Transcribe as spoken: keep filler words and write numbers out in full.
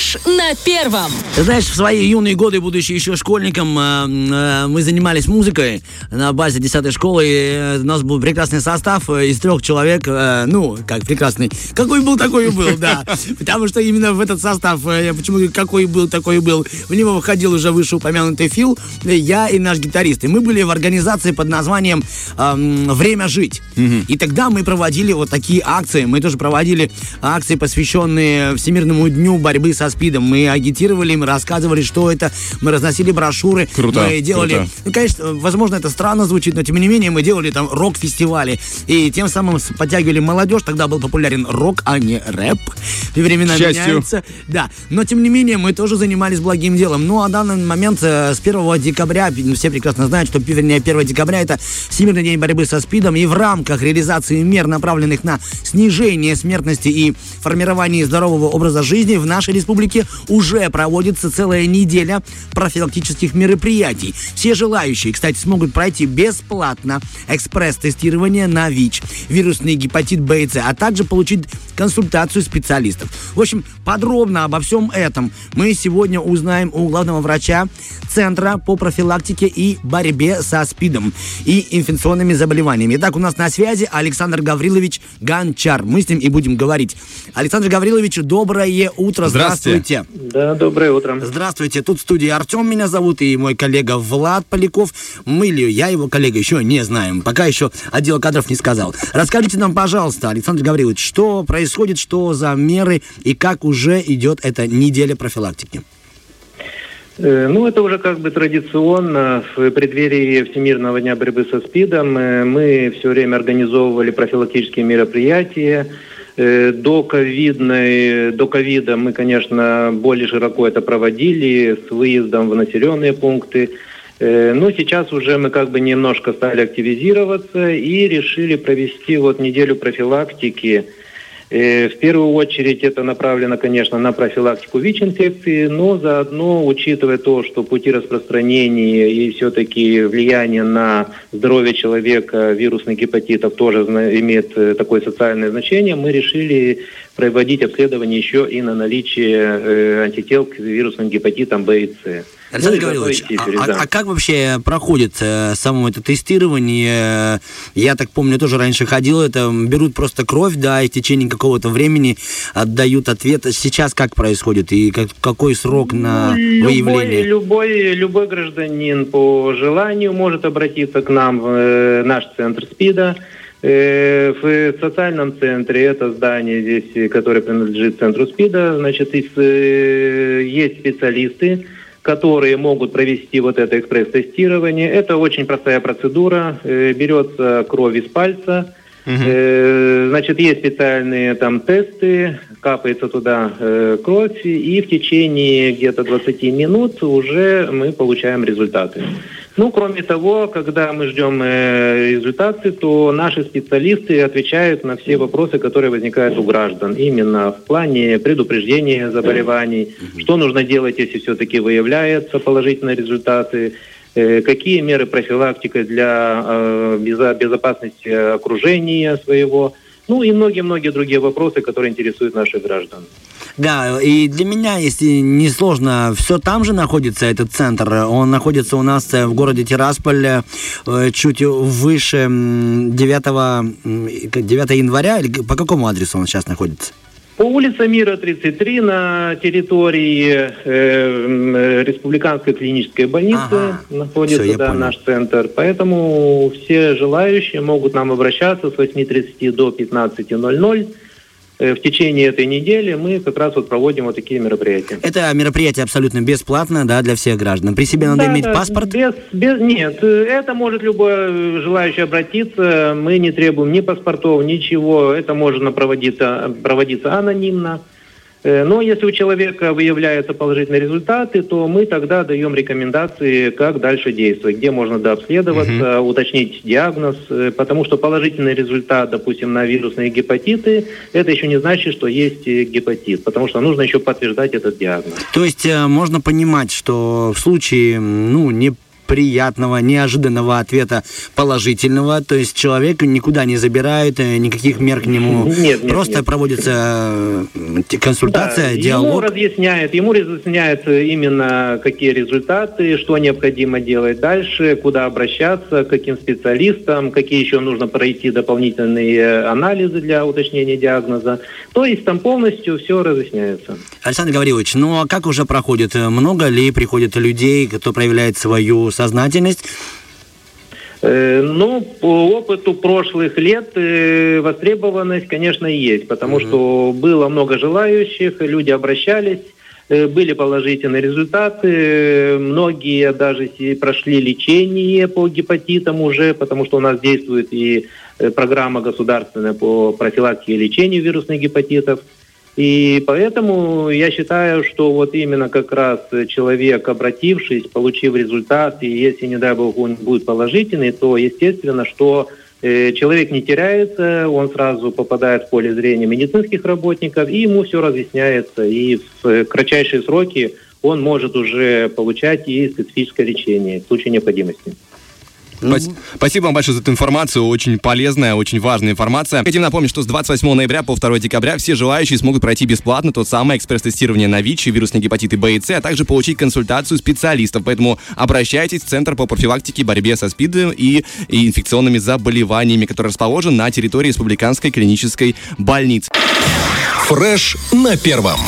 Фреш на Первом. Ты знаешь, в свои юные годы, будучи еще школьником, мы занимались музыкой на базе десятой школы. И у нас был прекрасный состав из трех человек. Ну, как прекрасный. Какой был, такой и был, да. Потому что именно в этот состав, я почему говорю, какой был, такой и был. В него выходил уже вышеупомянутый Фил, я и наш гитарист. И мы были в организации под названием «Время жить». И тогда мы проводили вот такие акции. Мы тоже проводили акции, посвященные Всемирному дню борьбы со СПИДом. Мы агитировали, мы рассказывали, что это. Мы разносили брошюры. Круто, мы делали... Круто. Ну, конечно, возможно, это странно звучит, но тем не менее мы делали там рок-фестивали. И тем самым подтягивали молодежь. Тогда был популярен рок, а не рэп. И времена меняются. Да. Но тем не менее мы тоже занимались благим делом. Ну, а в данный момент с первого декабря, все прекрасно знают, что вернее, первого декабря это Всемирный день борьбы со СПИДом. И в рамках реализации мер, направленных на снижение смертности и формирование здорового образа жизни, в нашей республике уже проводится целая неделя профилактических мероприятий. Все желающие, кстати, смогут пройти бесплатно экспресс-тестирование на ВИЧ, вирусный гепатит Б и С, а также получить консультацию специалистов. В общем, подробно обо всем этом мы сегодня узнаем у главного врача Центра по профилактике и борьбе со СПИДом и инфекционными заболеваниями. Итак, у нас на связи Александр Гаврилович Гончар. Мы с ним и будем говорить. Александр Гаврилович, доброе утро. Здравствуйте. Здравствуйте. Да, доброе утро. Здравствуйте. Тут в студии Артем меня зовут и мой коллега Влад Поляков. Мы или я его коллега еще не знаем. Пока еще отдел кадров не сказал. Расскажите нам, пожалуйста, Александр Гаврилович, что происходит, что за меры и как уже идет эта неделя профилактики? Ну, это уже как бы традиционно. В преддверии Всемирного дня борьбы со СПИДом мы все время организовывали профилактические мероприятия. До ковидной, до ковида мы, конечно, более широко это проводили с выездом в населенные пункты. Но сейчас уже мы как бы немножко стали активизироваться и решили провести вот неделю профилактики. В первую очередь это направлено, конечно, на профилактику ВИЧ-инфекции, но заодно, учитывая то, что пути распространения и все-таки влияние на здоровье человека вирусных гепатитов тоже имеет такое социальное значение, мы решили проводить обследование еще и на наличие антител к вирусным гепатитам Б и С. Александр Гаврилович, а, а, а как вообще проходит э, само это тестирование? Я так помню, тоже раньше ходил, это берут просто кровь, да, и в течение какого-то времени отдают ответ. Сейчас как происходит и как, какой срок на любой, выявление? Любой, любой гражданин по желанию может обратиться к нам в э, наш центр СПИДа. В социальном центре, это здание здесь, которое принадлежит центру СПИДа, значит, есть специалисты, которые могут провести вот это экспресс-тестирование. Это очень простая процедура. Берется кровь из пальца. Uh-huh. Значит, есть специальные там тесты, капается туда э, кровь, и в течение где-то двадцати минут уже мы получаем результаты. Ну, кроме того, когда мы ждем э, результаты, то наши специалисты отвечают на все вопросы, которые возникают у граждан, именно в плане предупреждения заболеваний, uh-huh. что нужно делать, если все-таки выявляются положительные результаты, какие меры профилактики для э, безопасности окружения своего, ну и многие-многие другие вопросы, которые интересуют наших граждан. Да, и для меня, если не сложно, все там же находится этот центр. Он находится у нас в городе Тирасполь, чуть выше девятого января. По какому адресу он сейчас находится? По улице Мира, тридцать три, на территории э, э, Республиканской клинической больницы ага. находится все, да, наш центр. Поэтому все желающие могут нам обращаться с восьми тридцати до пятнадцати ноль ноль. В течение этой недели мы как раз вот проводим вот такие мероприятия. Это мероприятие абсолютно бесплатно, да, для всех граждан. При себе надо да, иметь паспорт? Без, без, нет, это может любой желающий обратиться. Мы не требуем ни паспортов, ничего. Это можно проводиться, проводиться анонимно. Но если у человека выявляются положительные результаты, то мы тогда даем рекомендации, как дальше действовать, где можно дообследоваться, угу. уточнить диагноз, потому что положительный результат, допустим, на вирусные гепатиты, это еще не значит, что есть гепатит, потому что нужно еще подтверждать этот диагноз. То есть можно понимать, что в случае, ну, не приятного, неожиданного ответа положительного, то есть человек никуда не забирает, никаких мер к нему, нет, нет, просто нет. Проводится консультация, да, диалог. Ему разъясняет, ему разъясняет именно какие результаты, что необходимо делать дальше, куда обращаться, к каким специалистам, какие еще нужно пройти дополнительные анализы для уточнения диагноза. То есть там полностью все разъясняется. Александр Гаврилович, ну а как уже проходит? Много ли приходит людей, кто проявляет свою сознательность? Ну, по опыту прошлых лет востребованность, конечно, есть, потому mm-hmm. что было много желающих, люди обращались, были положительные результаты, многие даже прошли лечение по гепатитам уже, потому что у нас действует и программа государственная по профилактике и лечению вирусных гепатитов. И поэтому я считаю, что вот именно как раз человек, обратившись, получив результат, и если, не дай бог, он будет положительный, то естественно, что э, человек не теряется, он сразу попадает в поле зрения медицинских работников, и ему все разъясняется, и в э, кратчайшие сроки он может уже получать и специфическое лечение в случае необходимости. Mm-hmm. Спасибо вам большое за эту информацию, очень полезная, очень важная информация. Хотим напомнить, что с двадцать восьмого ноября по второго декабря все желающие смогут пройти бесплатно тот самый экспресс-тестирование на ВИЧ, вирусные гепатиты Б и С, а также получить консультацию специалистов. Поэтому обращайтесь в Центр по профилактике и борьбе со СПИДом и инфекционными заболеваниями, который расположен на территории Республиканской клинической больницы. Фреш на первом.